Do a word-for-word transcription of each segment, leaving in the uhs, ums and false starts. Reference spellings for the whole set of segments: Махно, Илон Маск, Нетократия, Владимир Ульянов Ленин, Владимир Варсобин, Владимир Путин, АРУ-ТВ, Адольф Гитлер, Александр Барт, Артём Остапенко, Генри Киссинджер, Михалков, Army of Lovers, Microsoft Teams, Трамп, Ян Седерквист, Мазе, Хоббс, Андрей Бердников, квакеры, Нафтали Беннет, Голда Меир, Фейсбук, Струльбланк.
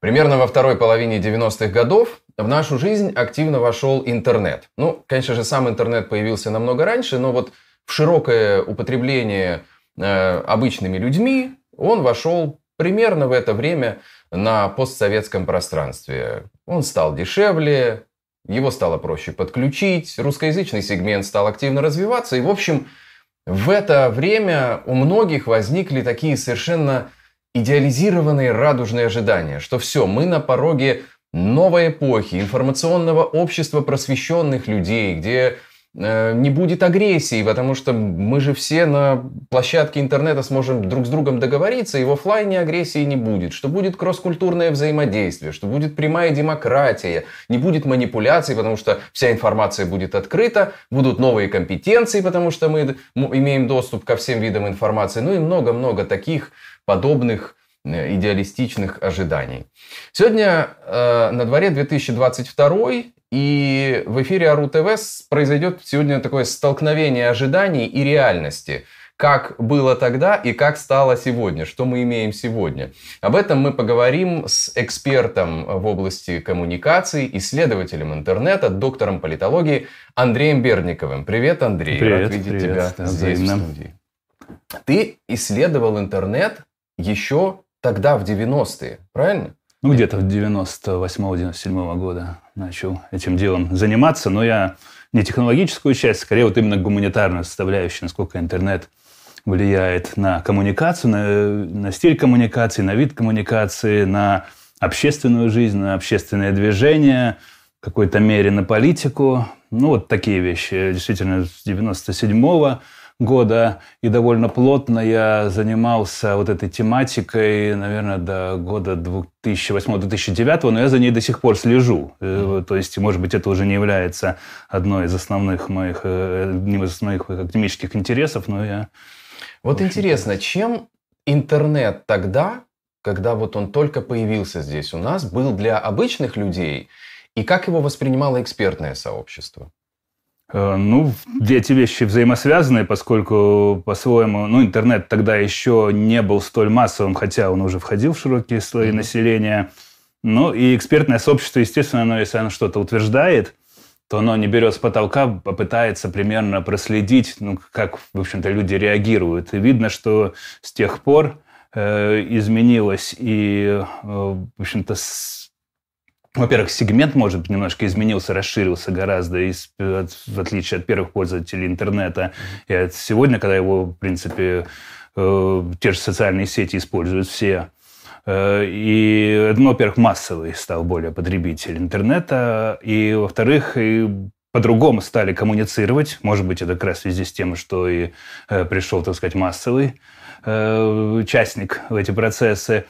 Примерно во второй половине девяностых годов в нашу жизнь активно вошел интернет. Ну, конечно же, сам интернет появился намного раньше, но вот в широкое употребление э, обычными людьми он вошел примерно в это время на постсоветском пространстве. Он стал дешевле, его стало проще подключить, русскоязычный сегмент стал активно развиваться, и, в общем, в это время у многих возникли такие совершенно идеализированные радужные ожидания, что все, мы на пороге новой эпохи, информационного общества просвещенных людей, где э, не будет агрессии, потому что мы же все на площадке интернета сможем друг с другом договориться, и в офлайне агрессии не будет, что будет кросс-культурное взаимодействие, что будет прямая демократия, не будет манипуляций, потому что вся информация будет открыта, будут новые компетенции, потому что мы имеем доступ ко всем видам информации, ну и много-много таких подобных идеалистичных ожиданий. Сегодня э, на дворе две тысячи двадцать второй, и в эфире АРУ-ТВ произойдет сегодня такое столкновение ожиданий и реальности. Как было тогда и как стало сегодня, что мы имеем сегодня. Об этом мы поговорим с экспертом в области коммуникаций, исследователем интернета, доктором политологии Андреем Бердниковым. Привет, Андрей. Привет, Рад видеть привет, тебя здесь, в студии. Ты исследовал интернет еще тогда, в девяностые, правильно? Ну, где-то в девяносто восьмого — девяносто седьмого года начал этим делом заниматься, но я не технологическую часть, скорее вот именно гуманитарную составляющую, насколько интернет влияет на коммуникацию, на, на стиль коммуникации, на вид коммуникации, на общественную жизнь, на общественное движение, в какой-то мере на политику. Ну, вот такие вещи. Действительно, с девяносто седьмого года, и довольно плотно я занимался вот этой тематикой, наверное, до года две тысячи восьмого — две тысячи девятого, но я за ней до сих пор слежу. Mm-hmm. То есть, может быть, это уже не является одной из основных моих, одним из основных академических интересов, но я... Вот интересно, чем интернет тогда, когда вот он только появился здесь у нас, был для обычных людей, и как его воспринимало экспертное сообщество? Ну, эти вещи взаимосвязаны, поскольку, по-своему, ну, интернет тогда еще не был столь массовым, хотя он уже входил в широкие слои mm-hmm. населения. Ну, и экспертное сообщество, естественно, оно, если оно что-то утверждает, то оно не берет с потолка, а пытается примерно проследить, ну, как, в общем-то, люди реагируют. И видно, что с тех пор э, изменилось и, э, в общем-то, с... Во-первых, сегмент, может быть, немножко изменился, расширился гораздо, из, от, в отличие от первых пользователей интернета. И от сегодня, когда его, в принципе, э, те же социальные сети используют все. Э, и, ну, во-первых, массовый стал более потребитель интернета. И, во-вторых, и по-другому стали коммуницировать. Может быть, это как раз в связи с тем, что и э, пришел, так сказать, массовый э, участник в эти процессы.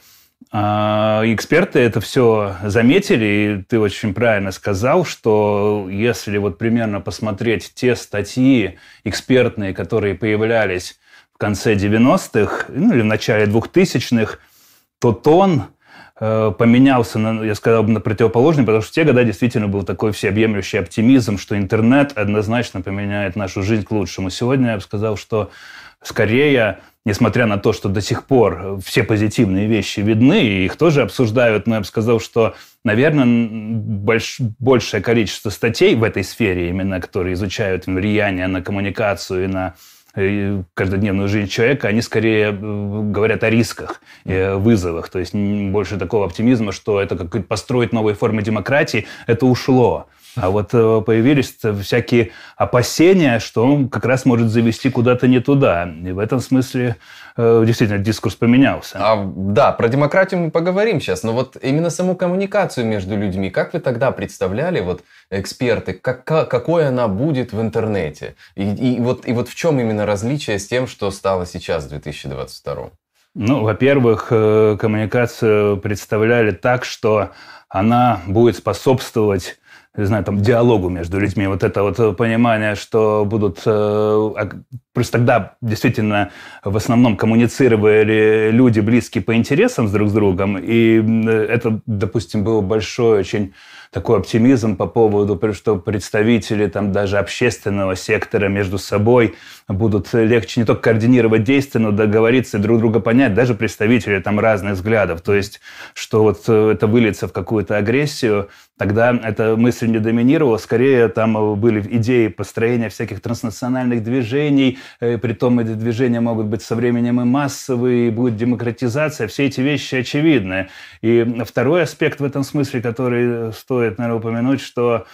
Эксперты это все заметили, и ты очень правильно сказал, что если вот примерно посмотреть те статьи экспертные, которые появлялись в конце девяностых, ну, или в начале двухтысячных, то тон э, поменялся, на, я сказал бы, на противоположный, потому что в те годы действительно был такой всеобъемлющий оптимизм, что интернет однозначно поменяет нашу жизнь к лучшему. Сегодня я бы сказал, что скорее... Несмотря на то, что до сих пор все позитивные вещи видны, и их тоже обсуждают, но я бы сказал, что, наверное, больш, большее количество статей в этой сфере, именно которые изучают влияние на коммуникацию и на каждодневную жизнь человека, они скорее говорят о рисках, вызовах. То есть больше такого оптимизма, что это как построить новые формы демократии, это ушло. А вот появились всякие опасения, что он как раз может завести куда-то не туда. И в этом смысле действительно дискурс поменялся. А, да, про демократию мы поговорим сейчас. Но вот именно саму коммуникацию между людьми, как вы тогда представляли, вот, эксперты, как, какой она будет в интернете? И, и, вот, и вот в чем именно различие с тем, что стало сейчас в две тысячи двадцать втором? Ну, во-первых, коммуникацию представляли так, что она будет способствовать не знаю, там, диалогу между людьми. Вот это вот понимание, что будут... Просто тогда действительно в основном коммуницировали люди, близкие по интересам с друг с другом. И это, допустим, был большой очень такой оптимизм по поводу, что представители там, даже общественного сектора между собой будут легче не только координировать действия, но договориться и друг друга понять. Даже представители там, разных взглядов. То есть, что вот это выльется в какую-то агрессию, тогда эта мысль не доминировала. Скорее, там были идеи построения всяких транснациональных движений. Притом эти движения могут быть со временем и массовые, и будет демократизация. Все эти вещи очевидны. И второй аспект в этом смысле, который стоит Стоит, наверное, упомянуть, что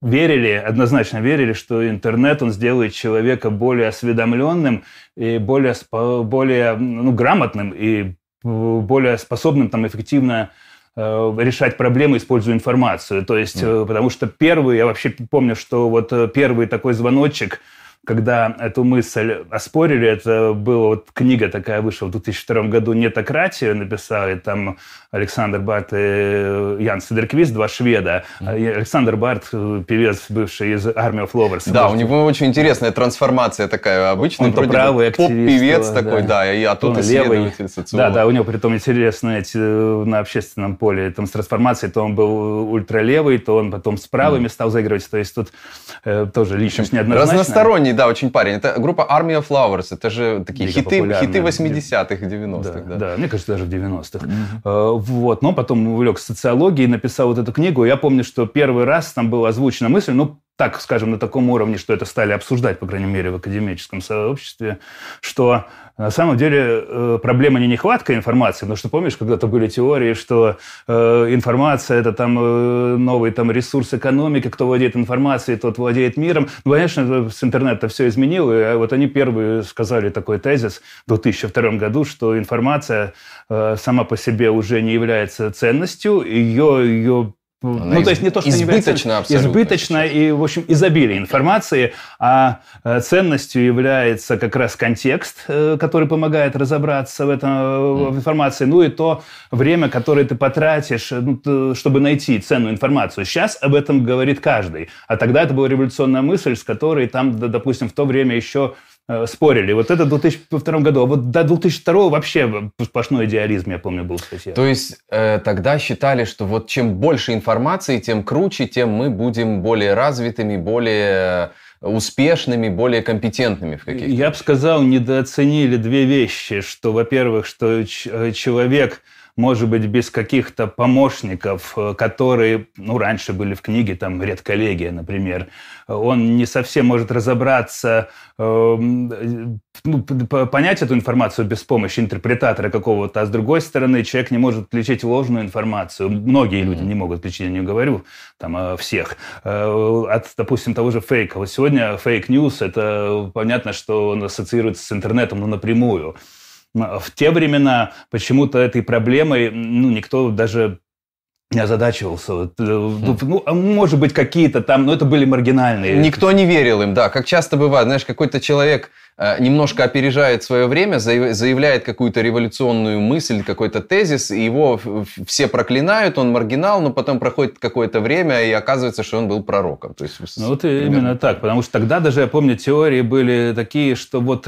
верили, однозначно верили, что интернет, он сделает человека более осведомленным и более, более ну, грамотным и более способным там, эффективно решать проблемы, используя информацию. То есть, mm. потому что первый, я вообще помню, что вот первый такой звоночек, когда эту мысль оспорили, это была вот книга такая вышла в две тысячи втором году «Нетократия», написали там Александр Барт и Ян Седерквист, два шведа. Mm-hmm. Александр Барт, певец бывший из Army of Lovers. Да, у него очень интересная трансформация такая обычная. Он правый активист. Поп-певец такой, да, да и, а тут исследователь, социолог. Да, да, у него притом интересно эти, на общественном поле там, с трансформацией, то он был ультралевый, то он потом с правыми mm-hmm. стал заигрывать. То есть тут э, тоже личность неоднозначная. Разносторонний, да, очень парень. Это группа Army of Lovers. Это же такие хиты, хиты восьмидесятых, девяностых. Да, да. да, мне кажется, даже в девяностых. Mm-hmm. Вот, но потом увлекся социологией, написал вот эту книгу. Я помню, что первый раз там была озвучена мысль, ну, так, скажем, на таком уровне, что это стали обсуждать, по крайней мере, в академическом сообществе, что на самом деле проблема не нехватка информации, потому что, помнишь, когда-то были теории, что информация – это там новый там, ресурс экономики, кто владеет информацией, тот владеет миром. Ну, конечно, с интернета все изменило, и вот они первые сказали такой тезис в две тысячи втором году, что информация сама по себе уже не является ценностью, ее, ее Она ну, из... то есть не то, что избыточно, является... избыточно и, в общем, изобилие информации, а ценностью является как раз контекст, который помогает разобраться в этом mm. в информации, ну и то время, которое ты потратишь, чтобы найти ценную информацию. Сейчас об этом говорит каждый, а тогда это была революционная мысль, с которой там, допустим, в то время еще спорили. Вот это в две тысячи втором году. А вот до две тысячи второго вообще сплошной идеализм, я помню, был в статье. То есть э, тогда считали, что вот чем больше информации, тем круче, тем мы будем более развитыми, более успешными, более компетентными в каких-то... Я бы сказал, недооценили две вещи. Что, во-первых, что ч- человек... может быть, без каких-то помощников, которые, ну, раньше были в книге, там, редколлегия, например, он не совсем может разобраться, ну, понять эту информацию без помощи интерпретатора какого-то, а с другой стороны, человек не может отличить ложную информацию. Многие mm-hmm. люди не могут отличить, я не говорю, там, о всех, от, допустим, того же фейка. Вот сегодня фейк-ньюс, это понятно, что он ассоциируется с интернетом, но напрямую. В те времена почему-то этой проблемой ну, никто даже не озадачивался. Ну, может быть, какие-то там, но это были маргинальные. Никто не верил им, да. Как часто бывает, знаешь, какой-то человек немножко опережает свое время, заявляет какую-то революционную мысль, какой-то тезис, и его все проклинают, он маргинал, но потом проходит какое-то время, и оказывается, что он был пророком. То есть, ну, вот примерно... именно так, потому что тогда даже, я помню, теории были такие, что вот...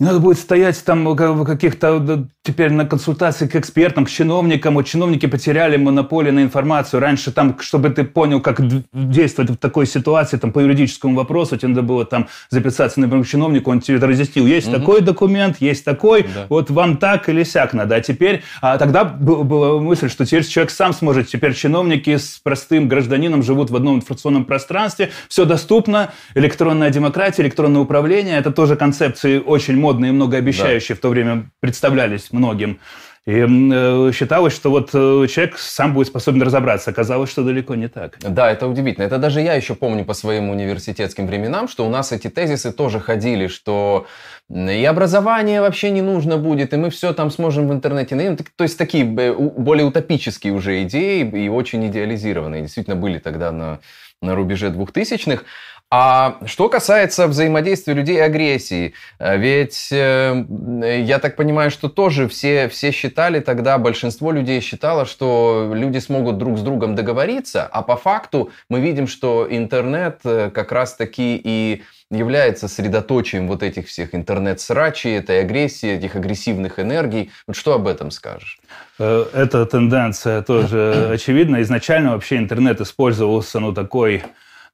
Не надо будет стоять там каких-то теперь на консультации к экспертам, к чиновникам. Вот чиновники потеряли монополию на информацию. Раньше там, чтобы ты понял, как действовать в такой ситуации, там по юридическому вопросу, тебе надо было там записаться, например, к чиновнику, он тебе разъяснил, есть угу. такой документ, есть такой, да. вот вам так или сяк надо. А теперь, а тогда была мысль, что теперь человек сам сможет, теперь чиновники с простым гражданином живут в одном информационном пространстве, все доступно, электронная демократия, электронное управление, это тоже концепции очень мощные. Модные и многообещающие да. в то время представлялись многим. И э, считалось, что вот э, человек сам будет способен разобраться. Оказалось, что далеко не так. Да, это удивительно. Это даже я еще помню по своим университетским временам, что у нас эти тезисы тоже ходили, что и образование вообще не нужно будет, и мы все там сможем в интернете найти. То есть такие более утопические уже идеи и очень идеализированные. Действительно были тогда на, на рубеже двухтысячных. А что касается взаимодействия людей и агрессии, ведь я так понимаю, что тоже все, все считали тогда, большинство людей считало, что люди смогут друг с другом договориться, а по факту мы видим, что интернет как раз-таки и является средоточием вот этих всех интернет-срачей, этой агрессии, этих агрессивных энергий. Вот что об этом скажешь? Эта тенденция тоже очевидна. Изначально вообще интернет использовался, ну, такой...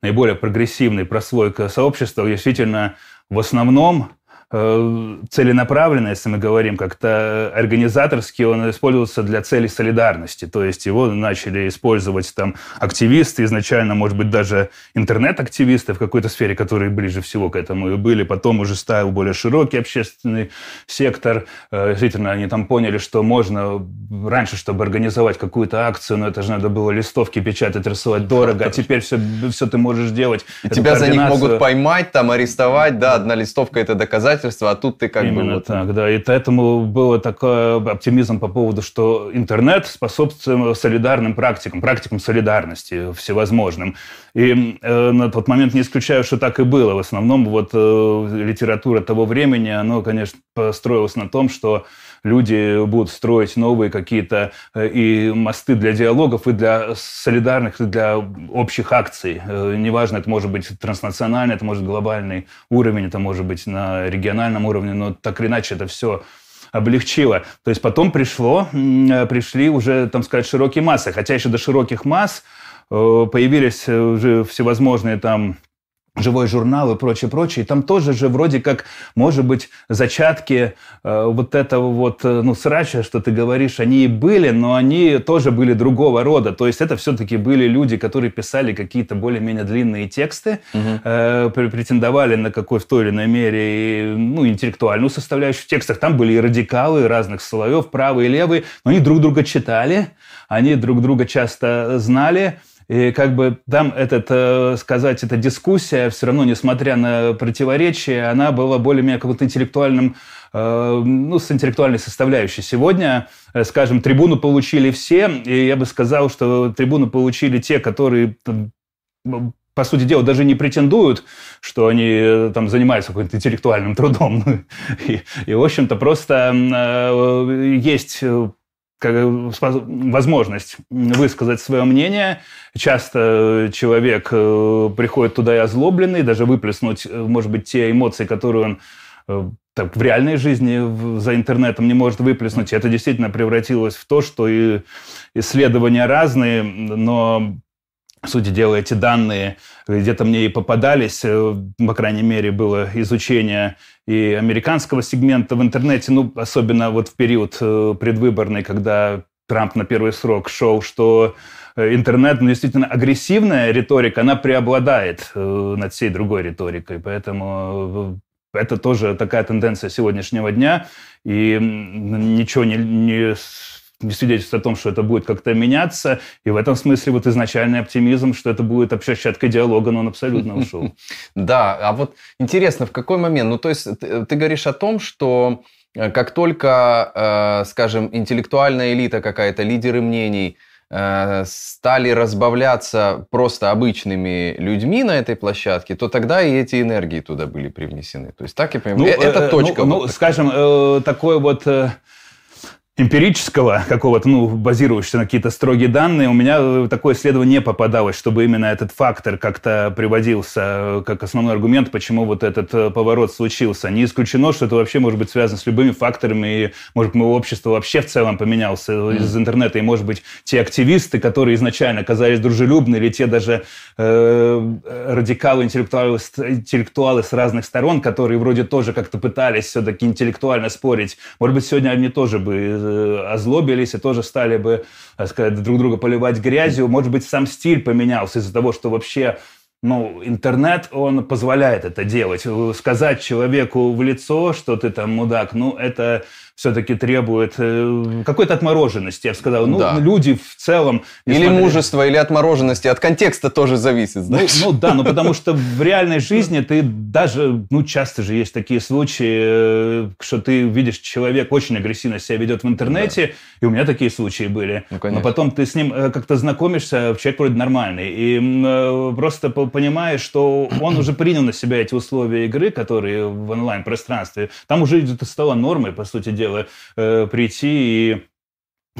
наиболее прогрессивной прослойка сообщества, действительно, в основном э, целенаправленно, если мы говорим как-то организаторски, он использовался для целей солидарности. То есть его начали использовать там активисты изначально, может быть, даже интернет-активисты в какой-то сфере, которые ближе всего к этому и были. Потом уже стал более широкий общественный сектор. Э, действительно, они там поняли, что можно раньше, чтобы организовать какую-то акцию, но это же надо было листовки печатать, рисовать дорого, а теперь все, все ты можешь делать. Тебя за них могут поймать, там, арестовать, да, одна листовка – это доказательство, а тут ты как бы... Именно так, да, и поэтому был такой оптимизм по поводу, что интернет способствует солидарным практикам, практикам солидарности всевозможным. И э, на тот момент не исключаю, что так и было. В основном вот э, литература того времени, она, конечно, построилась на том, что люди будут строить новые какие-то и мосты для диалогов, и для солидарных, и для общих акций. Неважно, это может быть транснациональный, это может быть глобальный уровень, это может быть на региональном уровне, но так или иначе это все облегчило. То есть потом пришло, пришли уже, там сказать, широкие массы. Хотя еще до широких масс появились уже всевозможные там... живой журнал и прочее, прочее. И там тоже же вроде как, может быть, зачатки э, вот этого вот, ну, срача, что ты говоришь, они и были, но они тоже были другого рода. То есть это все-таки были люди, которые писали какие-то более-менее длинные тексты, угу. э, претендовали на какой в той или иной мере, и, ну, интеллектуальную составляющую в текстах. Там были и радикалы разных слоев, правые и левые, но они друг друга читали, они друг друга часто знали. И как бы там, этот, сказать, эта дискуссия, все равно, несмотря на противоречия, она была более-менее какой-то интеллектуальным, ну, с интеллектуальной составляющей. Сегодня, скажем, трибуну получили все, и я бы сказал, что трибуну получили те, которые... по сути дела, даже не претендуют, что они там занимаются каким-то интеллектуальным трудом. И, и в общем-то, просто есть... возможность высказать свое мнение. Часто человек приходит туда и озлобленный, даже выплеснуть, может быть, те эмоции, которые он так, в реальной жизни за интернетом не может выплеснуть. И это действительно превратилось в то, что и исследования разные, но, по сути дела, эти данные где-то мне и попадались, по крайней мере, было изучение и американского сегмента в интернете, ну, особенно вот в период предвыборный, когда Трамп на первый срок шел, что интернет, ну, действительно, агрессивная риторика, она преобладает над всей другой риторикой, поэтому... Это тоже такая тенденция сегодняшнего дня, и ничего не, не, не свидетельствует о том, что это будет как-то меняться, и в этом смысле вот изначальный оптимизм, что это будет общеплощадкой диалога, но он абсолютно ушел. Да, а вот интересно, в какой момент? Ну, то есть ты говоришь о том, что как только, скажем, интеллектуальная элита какая-то, лидеры мнений, стали разбавляться просто обычными людьми на этой площадке, то тогда и эти энергии туда были привнесены. То есть, так я понимаю, ну, это э, точка. Ну, вот ну такая. Скажем, э, такое вот... Э... эмпирического какого-то, ну, базирующегося на какие-то строгие данные, у меня такое исследование не попадалось, чтобы именно этот фактор как-то приводился как основной аргумент, почему вот этот поворот случился. Не исключено, что это вообще может быть связано с любыми факторами, и, может быть, мое общество вообще в целом поменялось mm-hmm. из интернета, и, может быть, те активисты, которые изначально казались дружелюбны, или те даже э, радикалы, интеллектуалы, интеллектуалы с разных сторон, которые вроде тоже как-то пытались все-таки интеллектуально спорить, может быть, сегодня они тоже бы озлобились и тоже стали бы, так сказать, друг друга поливать грязью. Может быть, сам стиль поменялся из-за того, что вообще, ну, интернет, он позволяет это делать. Сказать человеку в лицо, что ты там мудак, ну, это все-таки требует какой-то отмороженности, я бы сказал. Ну, да. Люди в целом... Или смотря... мужества, или отмороженности. От контекста тоже зависит, знаешь? Ну, ну да, ну потому что в реальной жизни ты даже... Ну, часто же есть такие случаи, что ты видишь, человек очень агрессивно себя ведет в интернете, да. И у меня такие случаи были. Ну, но потом ты с ним как-то знакомишься, человек вроде нормальный, и просто понимаешь, что он уже принял на себя эти условия игры, которые в онлайн-пространстве. Там уже это стало нормой, по сути дела. Дело, э, прийти и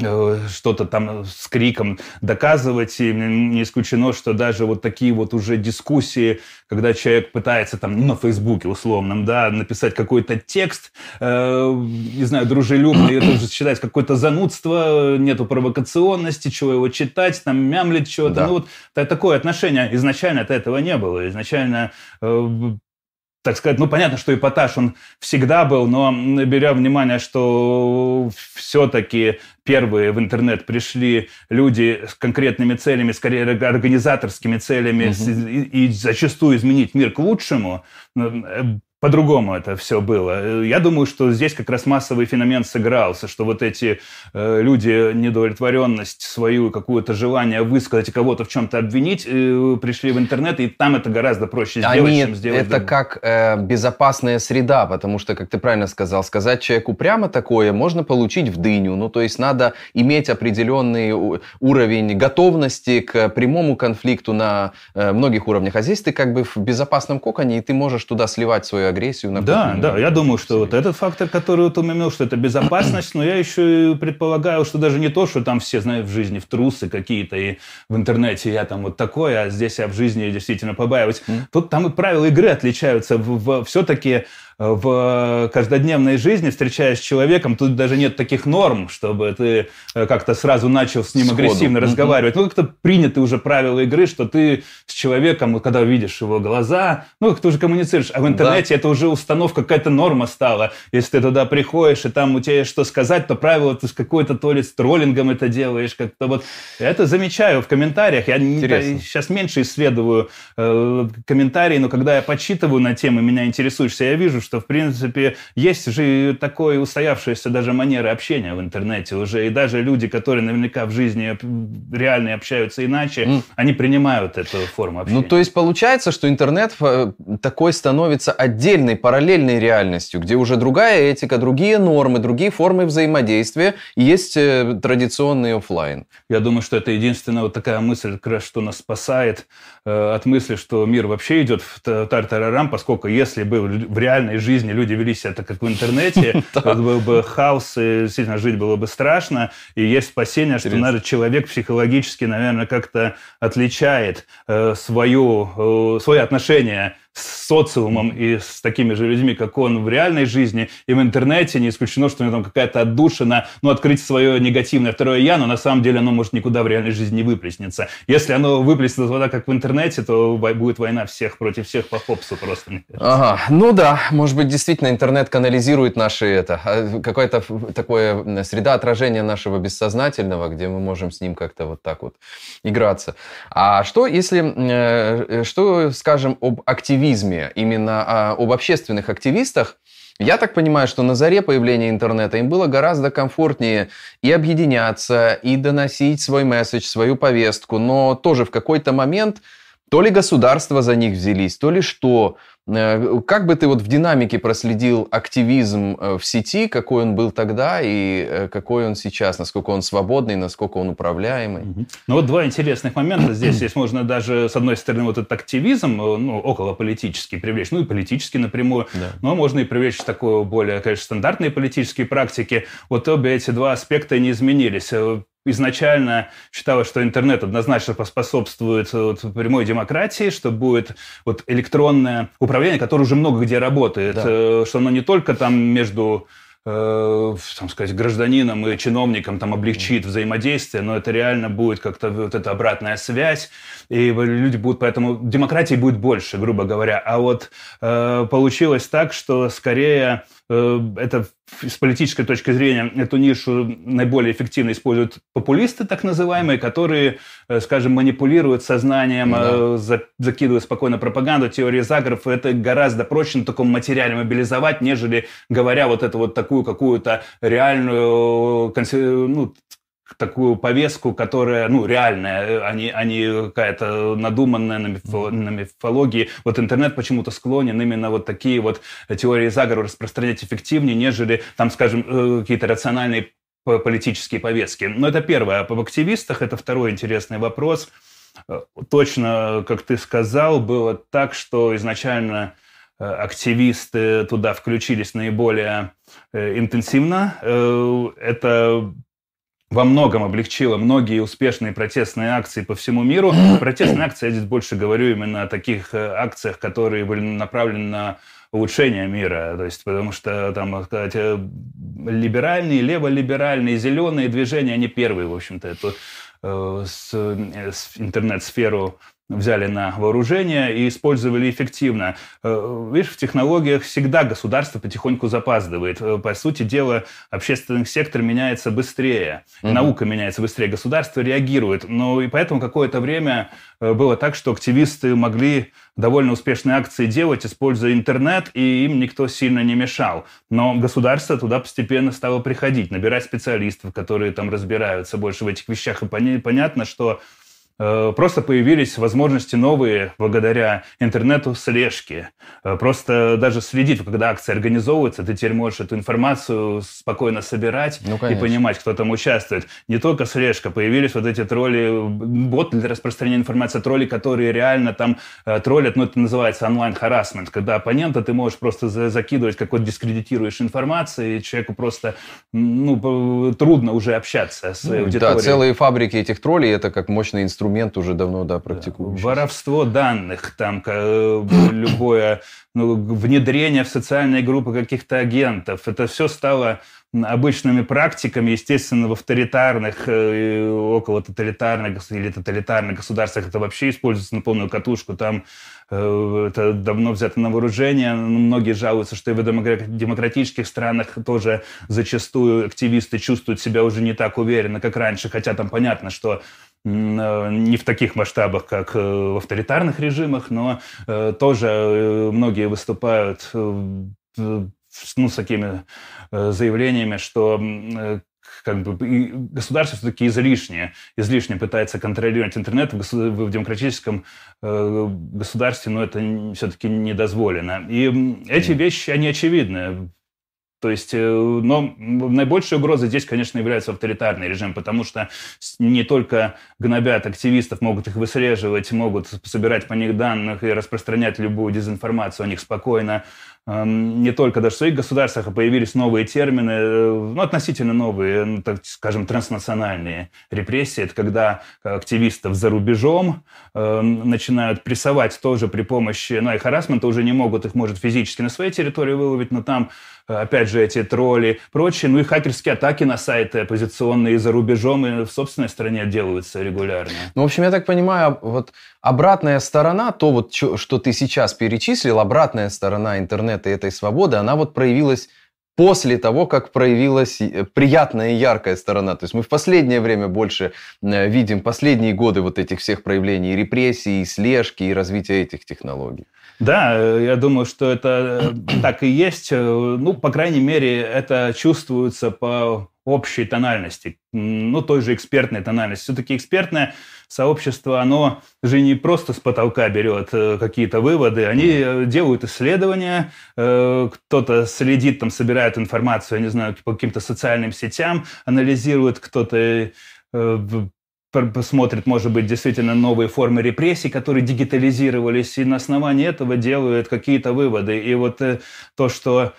э, что-то там с криком доказывать. И не исключено, что даже вот такие вот уже дискуссии, когда человек пытается там на Фейсбуке условном, да, написать какой-то текст, э, не знаю, дружелюбный, это уже считается какое-то занудство, нету провокационности, чего его читать, там мямлить чего-то. Да. Ну вот такое отношение. Изначально-то этого не было. Изначально... Э, так сказать, ну, понятно, что эпатаж, он всегда был, но беря внимание, что все-таки первые в интернет пришли люди с конкретными целями, скорее организаторскими целями, угу. и, и зачастую изменить мир к лучшему, по-другому это все было. Я думаю, что здесь как раз массовый феномен сыгрался, что вот эти э, люди, неудовлетворенность свою, какое-то желание высказать и кого-то в чем-то обвинить, э, пришли в интернет, и там это гораздо проще сделать, Они, чем сделать. Это другу. Как э, безопасная среда, потому что, как ты правильно сказал, сказать человеку прямо такое можно получить в дыню. Ну, то есть надо иметь определенный уровень готовности к прямому конфликту на э, многих уровнях. А здесь ты как бы в безопасном коконе, и ты можешь туда сливать свою агрессию. На да, кухне, да, на я думаю, что вот этот фактор, который ты упомянул, что это безопасность, но я еще и предполагаю, что даже не то, что там все, знаешь, в жизни в трусы какие-то, и в интернете я там вот такой, а здесь я в жизни действительно побаиваюсь. Mm. Тут там и правила игры отличаются. В, в, все-таки в каждодневной жизни, встречаясь с человеком, тут даже нет таких норм, чтобы ты как-то сразу начал с ним Сходу. агрессивно mm-hmm. разговаривать. Ну, как-то приняты уже правила игры, что ты с человеком, когда видишь его глаза, ну, как ты уже коммуницируешь. А в интернете да. это уже установка, какая-то норма стала. Если ты туда приходишь, и там у тебя есть что сказать, то правило, ты с какой-то то ли с троллингом это делаешь, как-то вот. Я это замечаю в комментариях. Я не, сейчас меньше исследую э, комментарии, но когда я подсчитываю на темы, меня интересуешься, я вижу, что, в принципе, есть же такое устоявшееся даже манера общения в интернете уже, и даже люди, которые наверняка в жизни реально общаются иначе, mm. они принимают эту форму общения. Ну, то есть получается, что интернет такой становится отдельной, параллельной реальностью, где уже другая этика, другие нормы, другие формы взаимодействия, и есть традиционный офлайн. Я думаю, что это единственная вот такая мысль, как раз, что нас спасает э, от мысли, что мир вообще идет в тартарарам, поскольку если бы в реальной жизни люди вели себя так, как в интернете, это был бы хаос, и действительно жить было бы страшно, и есть спасение, что надо, человек психологически, наверное, как-то отличает э, свою, э, свое отношение с социумом и с такими же людьми, как он в реальной жизни, и в интернете не исключено, что у него там какая-то отдушина, ну, открыть свое негативное второе «я», но на самом деле оно может никуда в реальной жизни не выплеснется. Если оно выплеснется вот так, как в интернете, то будет война всех против всех по Хоббсу просто, мне кажется. Ага, ну да, может быть, действительно интернет канализирует наши это, какое-то такое среда отражения нашего бессознательного, где мы можем с ним как-то вот так вот играться. А что, если, что скажем об активизме? Именно об общественных активистах. Я так понимаю, что на заре появления интернета им было гораздо комфортнее и объединяться, и доносить свой месседж, свою повестку, но тоже в какой-то момент то ли государства за них взялись, то ли что. Как бы ты вот в динамике проследил активизм в сети, какой он был тогда и какой он сейчас, насколько он свободный, насколько он управляемый? Угу. Ну вот два интересных момента здесь. Здесь можно даже, с одной стороны, вот этот активизм, ну, околополитический привлечь, ну и политический напрямую, да. но можно и привлечь такое более, конечно, стандартные политические практики. Вот обе эти два аспекта не изменились. Изначально считалось, что интернет однозначно поспособствует вот прямой демократии, что будет вот электронное управление, которое уже много где работает, да. что оно не только там между... Там, сказать, гражданином и чиновником там, облегчит взаимодействие, но это реально будет как-то вот эта обратная связь, и люди будут, поэтому демократии будет больше, грубо говоря. А вот э, получилось так, что скорее это с политической точки зрения эту нишу наиболее эффективно используют популисты, так называемые, которые, скажем, манипулируют сознанием, да. за, закидывают спокойно пропаганду, теории заговоров. Это гораздо проще на таком материале мобилизовать, нежели говоря вот эту вот такую какую-то реальную, ну, такую повестку, которая, ну, реальная, а не, а не какая-то надуманная на, мифо, на мифологии. Вот интернет почему-то склонен именно вот такие вот теории заговора распространять эффективнее, нежели, там, скажем, какие-то рациональные политические повестки. Но это первое. Об активистах это второй интересный вопрос. Точно, как ты сказал, было так, что изначально активисты туда включились наиболее интенсивно. Это во многом облегчило многие успешные протестные акции по всему миру. Протестные акции, я здесь больше говорю именно о таких акциях, которые были направлены на улучшение мира. То есть, потому что там, сказать, либеральные, леволиберальные, зеленые движения, они первые, в общем-то, эту э, с, э, интернет-сферу взяли на вооружение и использовали эффективно. Видишь, в технологиях всегда государство потихоньку запаздывает. По сути дела, общественный сектор меняется быстрее, mm-hmm. наука меняется быстрее, государство реагирует. Ну и поэтому какое-то время было так, что активисты могли довольно успешные акции делать, используя интернет, и им никто сильно не мешал. Но государство туда постепенно стало приходить, набирать специалистов, которые там разбираются больше в этих вещах. И понятно, что просто появились возможности новые благодаря интернету слежки. Просто даже следить, когда акции организовываются, ты теперь можешь эту информацию спокойно собирать ну, и понимать, кто там участвует. Не только слежка, появились вот эти тролли, боты для распространения информации, тролли, которые реально там троллят, ну это называется онлайн-харассмент, когда оппонента ты можешь просто закидывать, как вот дискредитируешь информацию, и человеку просто ну, трудно уже общаться с аудиторией. Да, целые фабрики этих троллей, это как мощный инструмент. Инструмент уже давно, да, практикующийся. Воровство данных, там, любое ну, внедрение в социальные группы каких-то агентов. Это все стало обычными практиками, естественно, в авторитарных, около тоталитарных или тоталитарных государствах это вообще используется на полную катушку. Там это давно взято на вооружение. Многие жалуются, что и в демократических странах тоже зачастую активисты чувствуют себя уже не так уверенно, как раньше. Хотя там понятно, что не в таких масштабах, как в авторитарных режимах, но тоже многие выступают ну, с такими заявлениями, что как бы, государство все-таки излишне, излишне пытается контролировать интернет в, госу- в демократическом государстве, но это все-таки не дозволено. И эти вещи, они очевидны. То есть, но наибольшей угрозой здесь, конечно, является авторитарный режим, потому что не только гнобят активистов, могут их выслеживать, могут собирать по них данных и распространять любую дезинформацию о них спокойно. Не только даже в своих государствах, а появились новые термины, ну, относительно новые, ну, так скажем, транснациональные репрессии. Это когда активистов за рубежом э, начинают прессовать тоже при помощи, ну, и харассмента уже не могут, их, может, физически на своей территории выловить, но там, опять же, эти тролли, прочие, ну, и хакерские атаки на сайты оппозиционные за рубежом и в собственной стране делаются регулярно. Ну, в общем, я так понимаю, вот обратная сторона, то вот, что ты сейчас перечислил, обратная сторона интернета, и этой свободы, она вот проявилась после того, как проявилась приятная и яркая сторона. То есть мы в последнее время больше видим последние годы вот этих всех проявлений и репрессий, и слежки, и развития этих технологий. Да, я думаю, что это так и есть. Ну, по крайней мере, это чувствуется по общей тональности, ну, той же экспертной тональности. Все-таки экспертная сообщество, оно же не просто с потолка берет какие-то выводы, они mm. делают исследования, кто-то следит, там, собирает информацию, я не знаю, по каким-то социальным сетям, анализирует, кто-то смотрит, может быть, действительно новые формы репрессий, которые дигитализировались, и на основании этого делают какие-то выводы. И вот то, что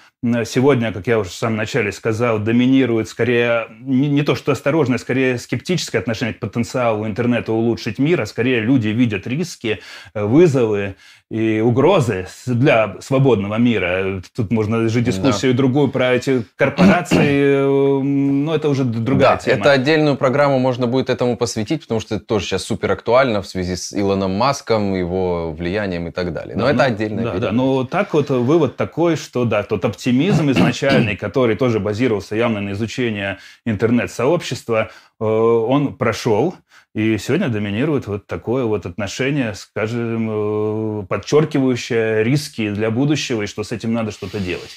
сегодня, как я уже в самом начале сказал, доминирует скорее не то, что осторожное, скорее скептическое отношение к потенциалу интернета улучшить мир, а скорее люди видят риски, вызовы и угрозы для свободного мира. Тут можно же дискуссию да. другую про эти корпорации, но это уже другая да, тема. Это отдельную программу можно будет этому посвятить, потому что это тоже сейчас супер актуально в связи с Илоном Маском, его влиянием и так далее. Но да, это ну, отдельная да, да. Но так вот вывод такой, что да, тот оптимизм, оптимизм изначальный, который тоже базировался явно на изучении интернет-сообщества, он прошел. И сегодня доминирует вот такое вот отношение, скажем, подчеркивающее риски для будущего, и что с этим надо что-то делать.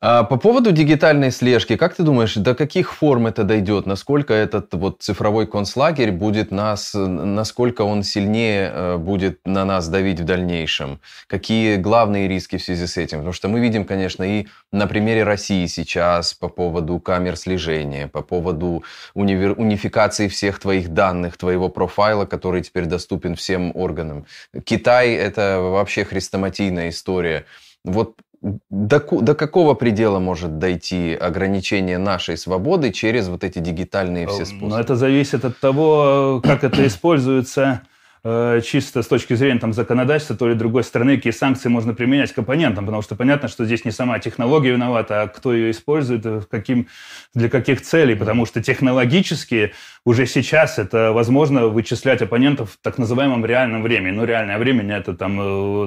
А по поводу дигитальной слежки, как ты думаешь, до каких форм это дойдет? Насколько этот вот цифровой концлагерь будет нас, насколько он сильнее будет на нас давить в дальнейшем? Какие главные риски в связи с этим? Потому что мы видим, конечно, и на примере России сейчас по поводу камер слежения, по поводу универ... унификации всех твоих данных, твоего профайла, который теперь доступен всем органам. Китай – это вообще хрестоматийная история. Вот До, до какого предела может дойти ограничение нашей свободы через вот эти дигитальные все способы? Но это зависит от того, как это используется э, чисто с точки зрения там, законодательства той или другой страны, какие санкции можно применять к оппонентам, потому что понятно, что здесь не сама технология виновата, а кто ее использует, каким, для каких целей, потому что технологически уже сейчас это возможно вычислять оппонентов в так называемом реальном времени. Но реальное время – это там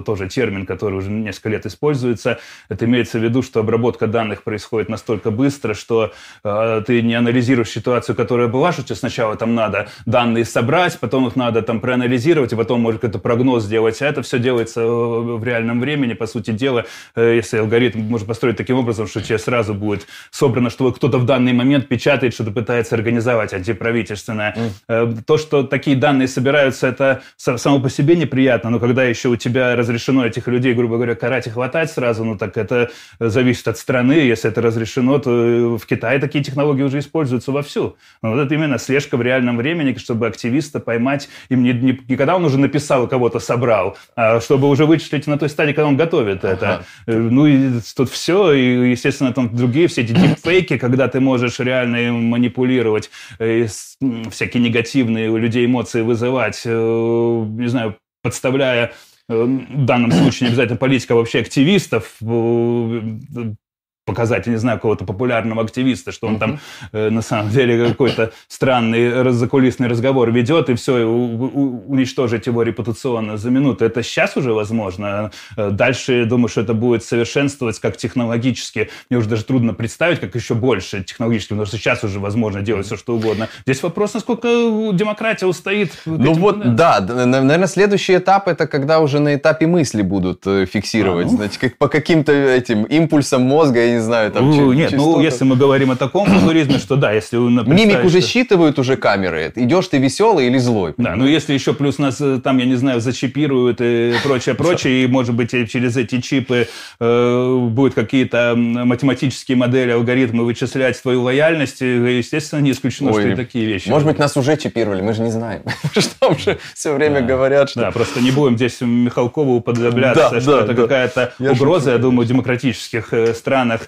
тоже термин, который уже несколько лет используется. Это имеется в виду, что обработка данных происходит настолько быстро, что э, ты не анализируешь ситуацию, которая была, что тебе сначала там надо данные собрать, потом их надо там проанализировать, и потом, может, какой-то прогноз сделать. А это все делается в реальном времени, по сути дела. Э, если алгоритм можно построить таким образом, что тебе сразу будет собрано, что кто-то в данный момент печатает, что-то пытается организовать антиправительство. Mm. То, что такие данные собираются, это само по себе неприятно, но когда еще у тебя разрешено этих людей, грубо говоря, карать и хватать сразу, ну так это зависит от страны. Если это разрешено, то в Китае такие технологии уже используются вовсю. Но вот это именно слежка в реальном времени, чтобы активиста поймать, им не, не, не когда он уже написал, кого-то собрал, а чтобы уже вычислить на той стадии, когда он готовит uh-huh. это. Ну и тут все, и, естественно, там другие все эти дипфейки, когда ты можешь реально манипулировать, всякие негативные у людей эмоции вызывать, не знаю, подставляя в данном случае не обязательно политика, а вообще активистов, показатель, не знаю, какого-то популярного активиста, что он mm-hmm. там э, на самом деле какой-то странный раз, закулисный разговор ведет, и все, и у, у, уничтожить его репутационно за минуту. Это сейчас уже возможно. Дальше, я думаю, что это будет совершенствовать как технологически. Мне уже даже трудно представить, как еще больше технологически, потому что сейчас уже возможно делать mm-hmm. все, что угодно. Здесь вопрос, насколько демократия устоит. Вот ну вот, моментам. Да. Наверное, следующий этап, это когда уже на этапе мысли будут фиксировать. А, ну. Значит, как по каким-то этим импульсам мозга, я не Не знаю, там ну, нет, ну, если мы говорим о таком футуризме, что да, если... Мимик уже что... считывают уже камеры. Идешь ты веселый или злой. Да, ну если еще плюс нас там, я не знаю, зачипируют и прочее, прочее, и может быть через эти чипы э, будут какие-то математические модели, алгоритмы вычислять твою лояльность, естественно, не исключено, Ой, что и такие вещи. Может быть, нас уже чипировали, мы же не знаем. Что уже все время говорят, что... Да, просто не будем здесь Михалкову уподобляться, что это какая-то угроза, я думаю, в демократических странах.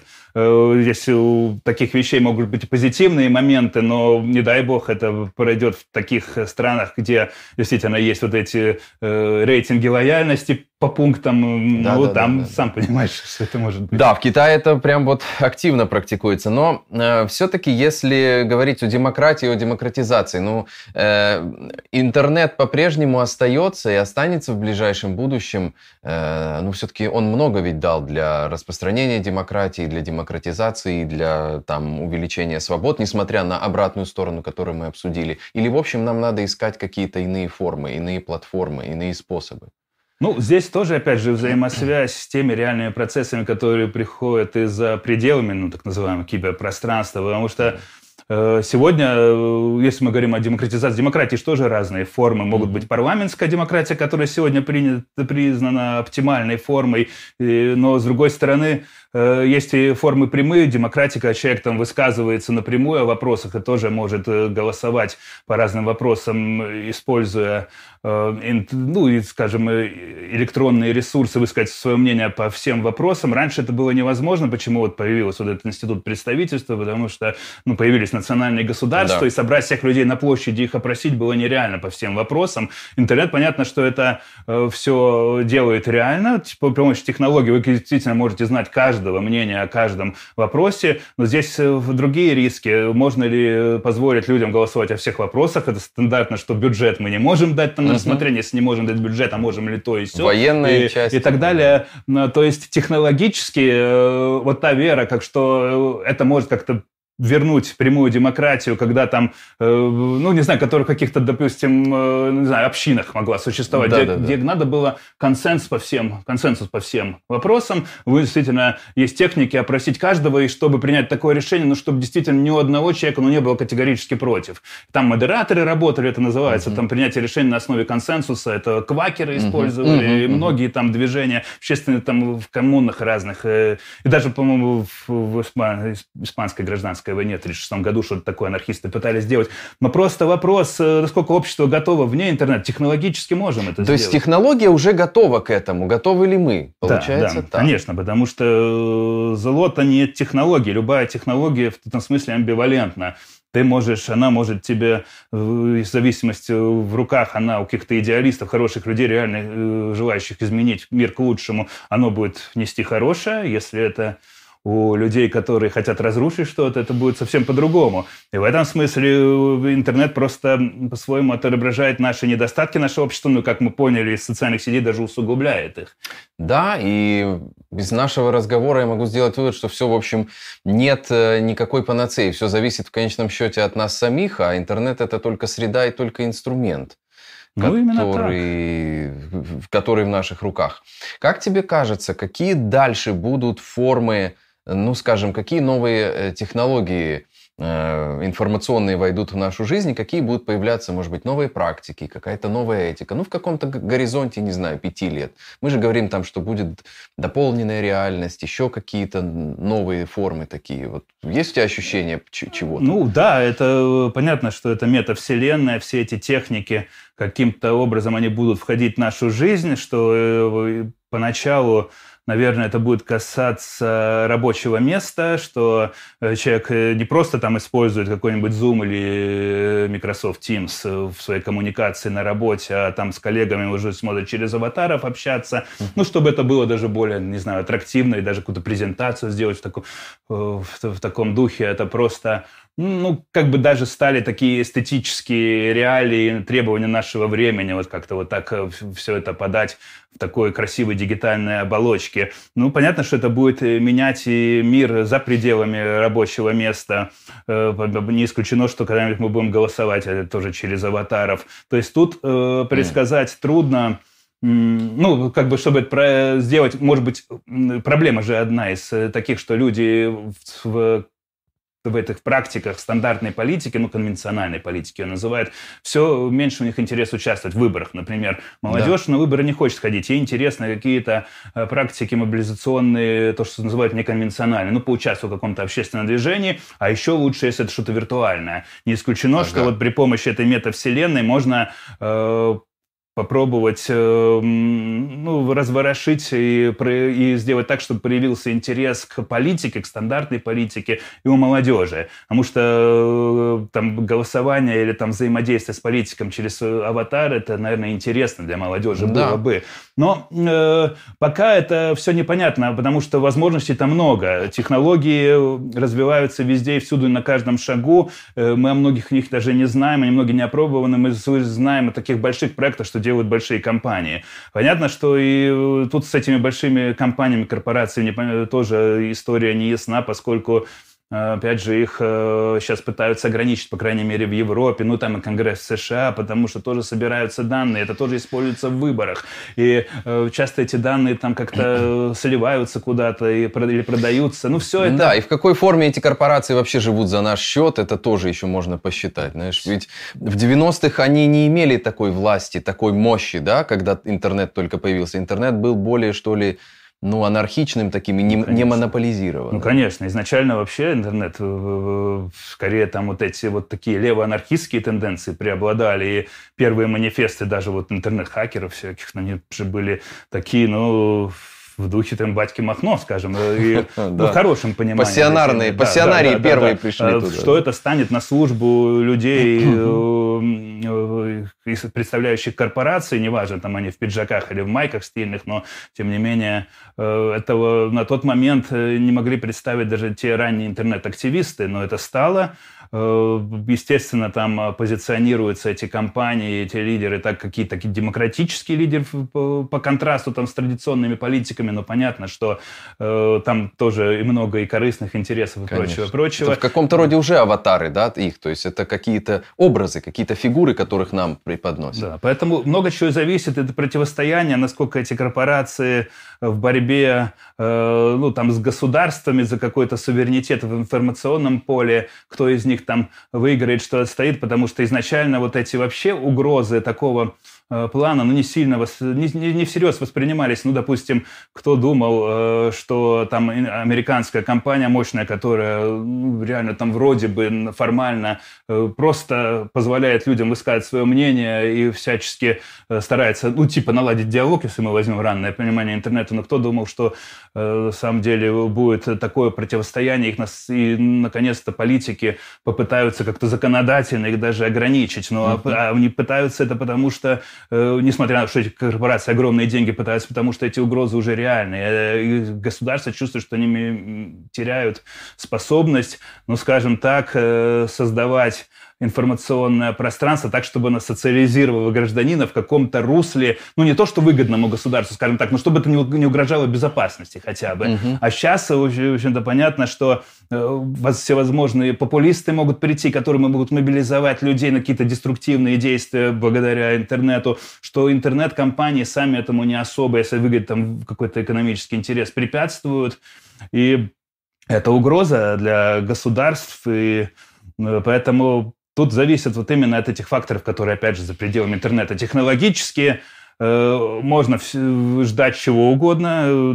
Здесь у таких вещей могут быть позитивные моменты, но, не дай бог, это пройдет в таких странах, где действительно есть вот эти э, рейтинги лояльности по пунктам. Да, ну, да, там, да, да, сам да. понимаешь, что это может быть. Да, в Китае это прям вот активно практикуется. Но э, все-таки, если говорить о демократии, о демократизации, ну, э, интернет по-прежнему остается и останется в ближайшем будущем. Э, ну, все-таки он много ведь дал для распространения демократии, для демократии. демократизации, для там, увеличения свобод, несмотря на обратную сторону, которую мы обсудили? Или, в общем, нам надо искать какие-то иные формы, иные платформы, иные способы? Ну, здесь тоже, опять же, взаимосвязь с теми реальными процессами, которые приходят и за пределами, ну, так называемого киберпространства, потому что сегодня, если мы говорим о демократизации, демократии тоже разные формы. Могут быть парламентская демократия, которая сегодня принята, признана оптимальной формой, но, с другой стороны, есть и формы прямые демократии, когда человек там высказывается напрямую о вопросах и тоже может голосовать по разным вопросам, используя, ну, скажем, электронные ресурсы, высказать свое мнение по всем вопросам. Раньше это было невозможно. Почему вот появился вот этот институт представительства? Потому что, ну, появились национальные государства, да. и собрать всех людей на площади, их опросить было нереально по всем вопросам. Интернет, понятно, что это все делает реально. По помощи технологий вы действительно можете знать каждый каждого мнения о каждом вопросе, но здесь другие риски. Можно ли позволить людям голосовать о всех вопросах? Это стандартно, что бюджет мы не можем дать там на рассмотрение, если не можем дать бюджет, а можем ли то и сё. Военные и, части. И так далее. То есть технологически вот та вера, как что это может как-то вернуть прямую демократию, когда там, ну, не знаю, которая в каких-то, допустим, не знаю, общинах могла существовать, да, где, да, где да. надо было консенсус по всем, консенсус по всем вопросам. Вы действительно есть техники опросить каждого, и чтобы принять такое решение, ну, чтобы действительно ни у одного человека ну, не было категорически против. Там модераторы работали, это называется, uh-huh. там принятие решений на основе консенсуса, это квакеры uh-huh. использовали, uh-huh. и многие там движения общественные там в коммунах разных, и даже, по-моему, в испанской гражданской войне в тысяча девятьсот тридцать шестом году что-то такое анархисты пытались сделать. Но просто вопрос, насколько общество готово вне интернета. Технологически можем это То сделать. То есть технология уже готова к этому. Готовы ли мы? Получается да, да, так. Конечно, потому что золото не технология. Любая технология в этом смысле амбивалентна. Ты можешь, она может тебе, в зависимости в руках, она у каких-то идеалистов, хороших людей, реально желающих изменить мир к лучшему, оно будет нести хорошее, если это у людей, которые хотят разрушить что-то, это будет совсем по-другому. И в этом смысле интернет просто по-своему отображает наши недостатки, наше общество, ну, как мы поняли, из социальных сетей даже усугубляет их. Да, и без нашего разговора я могу сделать вывод, что все, в общем, нет никакой панацеи. Все зависит в конечном счете от нас самих, а интернет – это только среда и только инструмент. Который, ну, который, который в наших руках. Как тебе кажется, какие дальше будут формы, ну, скажем, какие новые технологии э, информационные войдут в нашу жизнь, какие будут появляться, может быть, новые практики, какая-то новая этика, ну, в каком-то горизонте, не знаю, пяти лет. Мы же говорим там, что будет дополненная реальность, еще какие-то новые формы такие. Вот есть у тебя ощущение чего-то? Ну, да, это понятно, что это метавселенная, все эти техники, каким-то образом они будут входить в нашу жизнь, что поначалу, наверное, это будет касаться рабочего места, что человек не просто там использует какой-нибудь Zoom или Microsoft Teams в своей коммуникации на работе, а там с коллегами уже смотрит через аватаров общаться, ну, чтобы это было даже более, не знаю, аттрактивно, и даже какую-то презентацию сделать в таком, в таком духе. Это просто... Ну, как бы даже стали такие эстетические реалии, требования нашего времени, вот как-то вот так все это подать в такой красивой дигитальной оболочке. Ну, понятно, что это будет менять и мир за пределами рабочего места. Не исключено, что когда-нибудь мы будем голосовать, это тоже через аватаров. То есть тут э, предсказать трудно. Ну, как бы, чтобы это сделать, может быть, проблема же одна из таких, что люди в... в этих практиках стандартной политики, ну, конвенциональной политики ее называют, все меньше у них интерес участвовать в выборах. Например, молодежь да. на выборы не хочет ходить. Ей интересны какие-то практики мобилизационные, то, что называют неконвенциональные. Ну, поучаствовать в каком-то общественном движении, а еще лучше, если это что-то виртуальное. Не исключено, ага. что вот при помощи этой метавселенной можно... Э- попробовать ну, разворошить и, и сделать так, чтобы проявился интерес к политике, к стандартной политике и у молодежи. Потому что там, голосование или там, взаимодействие с политиком через аватар, это, наверное, интересно для молодежи да. было бы. Но э, пока это все непонятно, потому что возможностей-то много. Технологии развиваются везде и всюду, на каждом шагу. Мы о многих них даже не знаем, они многие не опробованы. Мы знаем о таких больших проектах, что делают большие компании. Понятно, что и тут с этими большими компаниями, корпорациями тоже история не ясна, поскольку, опять же, их сейчас пытаются ограничить, по крайней мере, в Европе, ну, там и Конгресс США, потому что тоже собираются данные, это тоже используется в выборах. И часто эти данные там как-то сливаются куда-то и или продаются, ну, все это... Да, и в какой форме эти корпорации вообще живут за наш счет, это тоже еще можно посчитать, знаешь, ведь в девяностых они не имели такой власти, такой мощи, да, когда интернет только появился. Интернет был более, что ли, ну, анархичным таким и не, не монополизированным. Ну, конечно. Изначально вообще интернет, скорее, там вот эти вот такие левоанархистские тенденции преобладали. И первые манифесты даже вот интернет-хакеров всяких, они же были такие, ну... в духе там Батьки Махно, скажем, и, да. ну, в хорошем понимании. Пассионарные, да, пассионарии да, да, первые да, да. пришли туда. Что это станет на службу людей, представляющих корпорации, неважно, там они в пиджаках или в майках стильных, но, тем не менее, этого на тот момент не могли представить даже те ранние интернет-активисты, но это стало. Естественно, там позиционируются эти компании, эти лидеры, так какие-то такие демократические лидеры по, по контрасту там с традиционными политиками, но понятно, что э, там тоже и много и корыстных интересов и прочего, прочего. Это в каком-то роде уже аватары, да, их, то есть это какие-то образы, какие-то фигуры, которых нам преподносят. Да, поэтому много чего зависит от противостояния, насколько эти корпорации в борьбе э, ну, там, с государствами за какой-то суверенитет в информационном поле, кто из них там выиграет, что отстоит, потому что изначально вот эти вообще угрозы такого э, плана, ну, не сильно, вос... не, не, не всерьез воспринимались. Ну, допустим, кто думал, э, что там американская компания мощная, которая ну, реально там вроде бы формально э, просто позволяет людям высказать свое мнение и всячески э, старается, ну, типа наладить диалог, если мы возьмем раннее понимание интернета, но кто думал, что э, на самом деле будет такое противостояние, их нас, и, наконец-то, политики попытаются как-то законодательно их даже ограничить. Но mm-hmm. а, а они пытаются это потому, что, э, несмотря на то, что эти корпорации огромные деньги пытаются, потому что эти угрозы уже реальные. И государство чувствует, что они теряют способность, ну, скажем так, э, создавать информационное пространство так, чтобы она социализировала гражданина в каком-то русле, ну, не то, что выгодному государству, скажем так, но чтобы это не угрожало безопасности хотя бы. Угу. А сейчас, в общем-то, понятно, что всевозможные популисты могут прийти, которые могут мобилизовать людей на какие-то деструктивные действия благодаря интернету, что интернет-компании сами этому не особо, если выгодит там какой-то экономический интерес, препятствуют. И это угроза для государств, и поэтому тут зависит вот именно от этих факторов, которые, опять же, за пределами интернета. Технологически э, можно в- ждать чего угодно, э,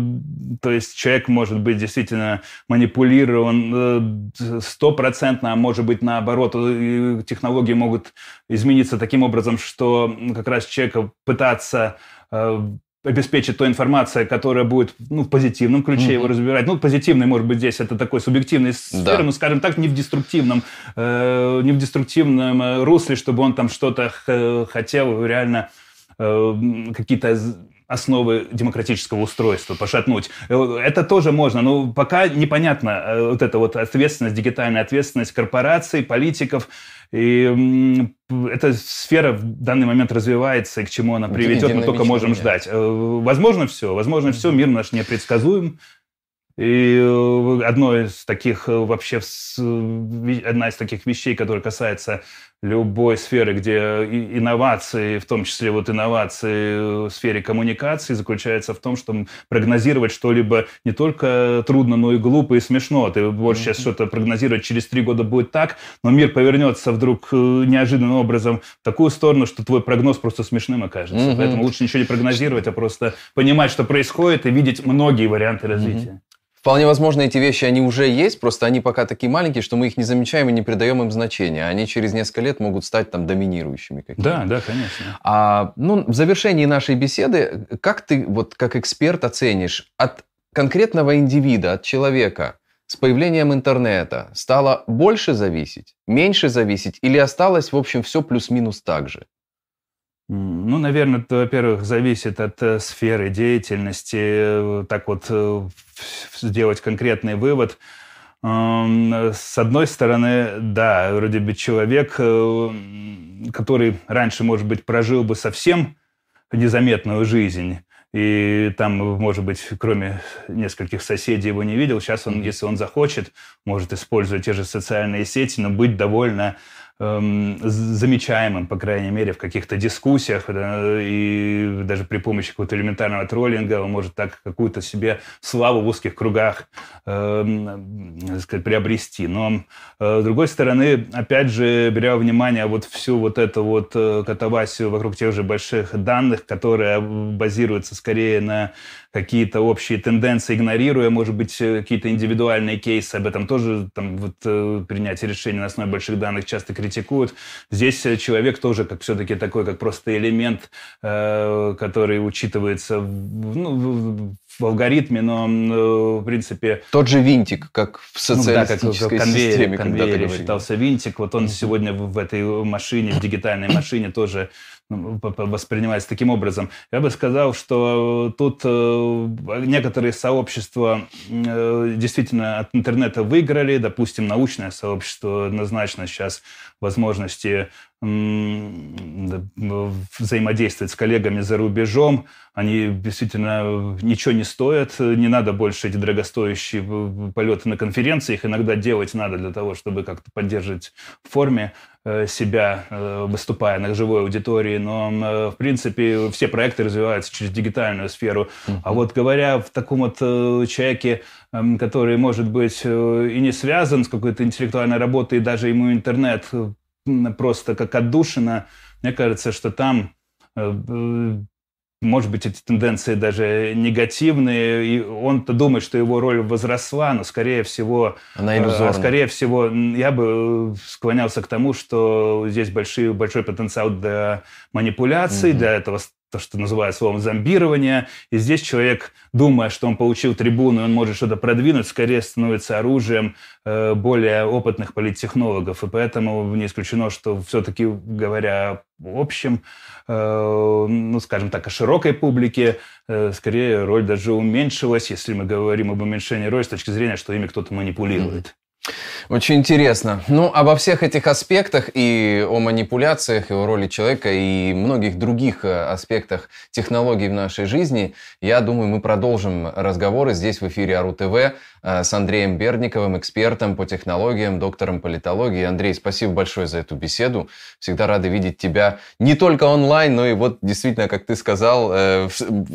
то есть человек может быть действительно манипулирован стопроцентно, э, а может быть наоборот, э, технологии могут измениться таким образом, что как раз человека пытаться э, обеспечить той информацией, которая будет, ну, в позитивном ключе mm-hmm. его разбирать. Ну, позитивный, может быть, здесь это такой субъективный сфера, да. но, скажем так, не в деструктивном, э, не в деструктивном русле, чтобы он там что-то х- хотел, реально э, какие-то основы демократического устройства пошатнуть. Это тоже можно, но пока непонятно вот эта вот ответственность, дигитальная ответственность корпораций, политиков. И эта сфера в данный момент развивается, и к чему она приведет, мы только можем ждать. Возможно все, возможно все, мир наш непредсказуем. И одно из таких вообще, одна из таких вещей, которая касается любой сферы, где инновации, в том числе вот инновации в сфере коммуникации, заключается в том, что прогнозировать что-либо не только трудно, но и глупо и смешно. Ты больше mm-hmm. сейчас что-то прогнозировать, через три года будет так, но мир повернется вдруг неожиданным образом в такую сторону, что твой прогноз просто смешным окажется. Mm-hmm. Поэтому лучше ничего не прогнозировать, а просто понимать, что происходит, и видеть многие варианты развития. Mm-hmm. Вполне возможно, эти вещи, они уже есть, просто они пока такие маленькие, что мы их не замечаем и не придаем им значения. Они через несколько лет могут стать там доминирующими какими-то. Да, да, конечно. А, ну, в завершении нашей беседы, как ты, вот как эксперт, оценишь, от конкретного индивида, от человека с появлением интернета стало больше зависеть, меньше зависеть или осталось, в общем, все плюс-минус так же? Ну, наверное, это, во-первых, зависит от сферы деятельности. Так вот, сделать конкретный вывод. С одной стороны, да, вроде бы человек, который раньше, может быть, прожил бы совсем незаметную жизнь, и там, может быть, кроме нескольких соседей его не видел, сейчас он, если он захочет, может использовать те же социальные сети, но быть довольно замечаемым, по крайней мере, в каких-то дискуссиях, и даже при помощи какого-то элементарного троллинга он может так какую-то себе славу в узких кругах э, так сказать, приобрести. Но, э, с другой стороны, опять же, беря во внимание вот всю вот эту вот катавасию вокруг тех же больших данных, которые базируются скорее на какие-то общие тенденции, игнорируя, может быть, какие-то индивидуальные кейсы, об этом тоже там, вот, принятие решений на основе больших данных часто критикуют. Здесь человек тоже как все-таки такой, как просто элемент, э, который учитывается в, ну, в, в алгоритме, но, в принципе... Тот же винтик, как в социалистической ну, да, как, как системе. Конвейер считался винтик. Вот он mm-hmm. сегодня в этой машине, в дигитальной машине тоже воспринимается таким образом. Я бы сказал, что тут некоторые сообщества действительно от интернета выиграли. Допустим, научное сообщество однозначно сейчас возможности взаимодействовать с коллегами за рубежом. Они действительно ничего не стоят. Не надо больше эти дорогостоящие полеты на конференции. Их иногда делать надо для того, чтобы как-то поддерживать в форме себя, выступая на живой аудитории. Но, в принципе, все проекты развиваются через дигитальную сферу. Mm-hmm. А вот говоря в таком вот человеке, который, может быть, и не связан с какой-то интеллектуальной работой, и даже ему интернет просто как отдушина, мне кажется, что там, может быть, эти тенденции даже негативные, и он-то думает, что его роль возросла, но, скорее всего, она иллюзорна. Скорее всего, я бы склонялся к тому, что здесь большой, большой потенциал для манипуляций, угу. для этого то, что называют словом зомбирование. И здесь человек, думая, что он получил трибуну, он может что-то продвинуть, скорее становится оружием более опытных политтехнологов. И поэтому не исключено, что все-таки, говоря в общем, ну, скажем так, о широкой публике, скорее роль даже уменьшилась, если мы говорим об уменьшении роли с точки зрения, что ими кто-то манипулирует. Очень интересно. Ну, обо всех этих аспектах и о манипуляциях, и о роли человека, и многих других аспектах технологий в нашей жизни, я думаю, мы продолжим разговоры здесь в эфире АРУ-ТВ с Андреем Бердниковым, экспертом по технологиям, доктором политологии. Андрей, спасибо большое за эту беседу. Всегда рады видеть тебя не только онлайн, но и вот действительно, как ты сказал,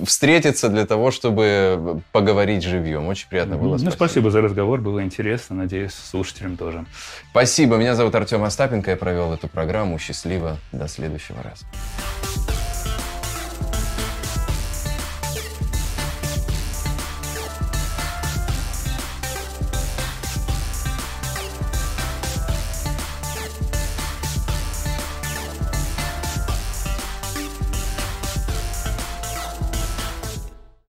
встретиться для того, чтобы поговорить живьем. Очень приятно было. Ну, спасибо. спасибо за разговор, было интересно, надеюсь, слушателям тоже. Спасибо. Меня зовут Артём Остапенко. Я провел эту программу. Счастливо. До следующего раза.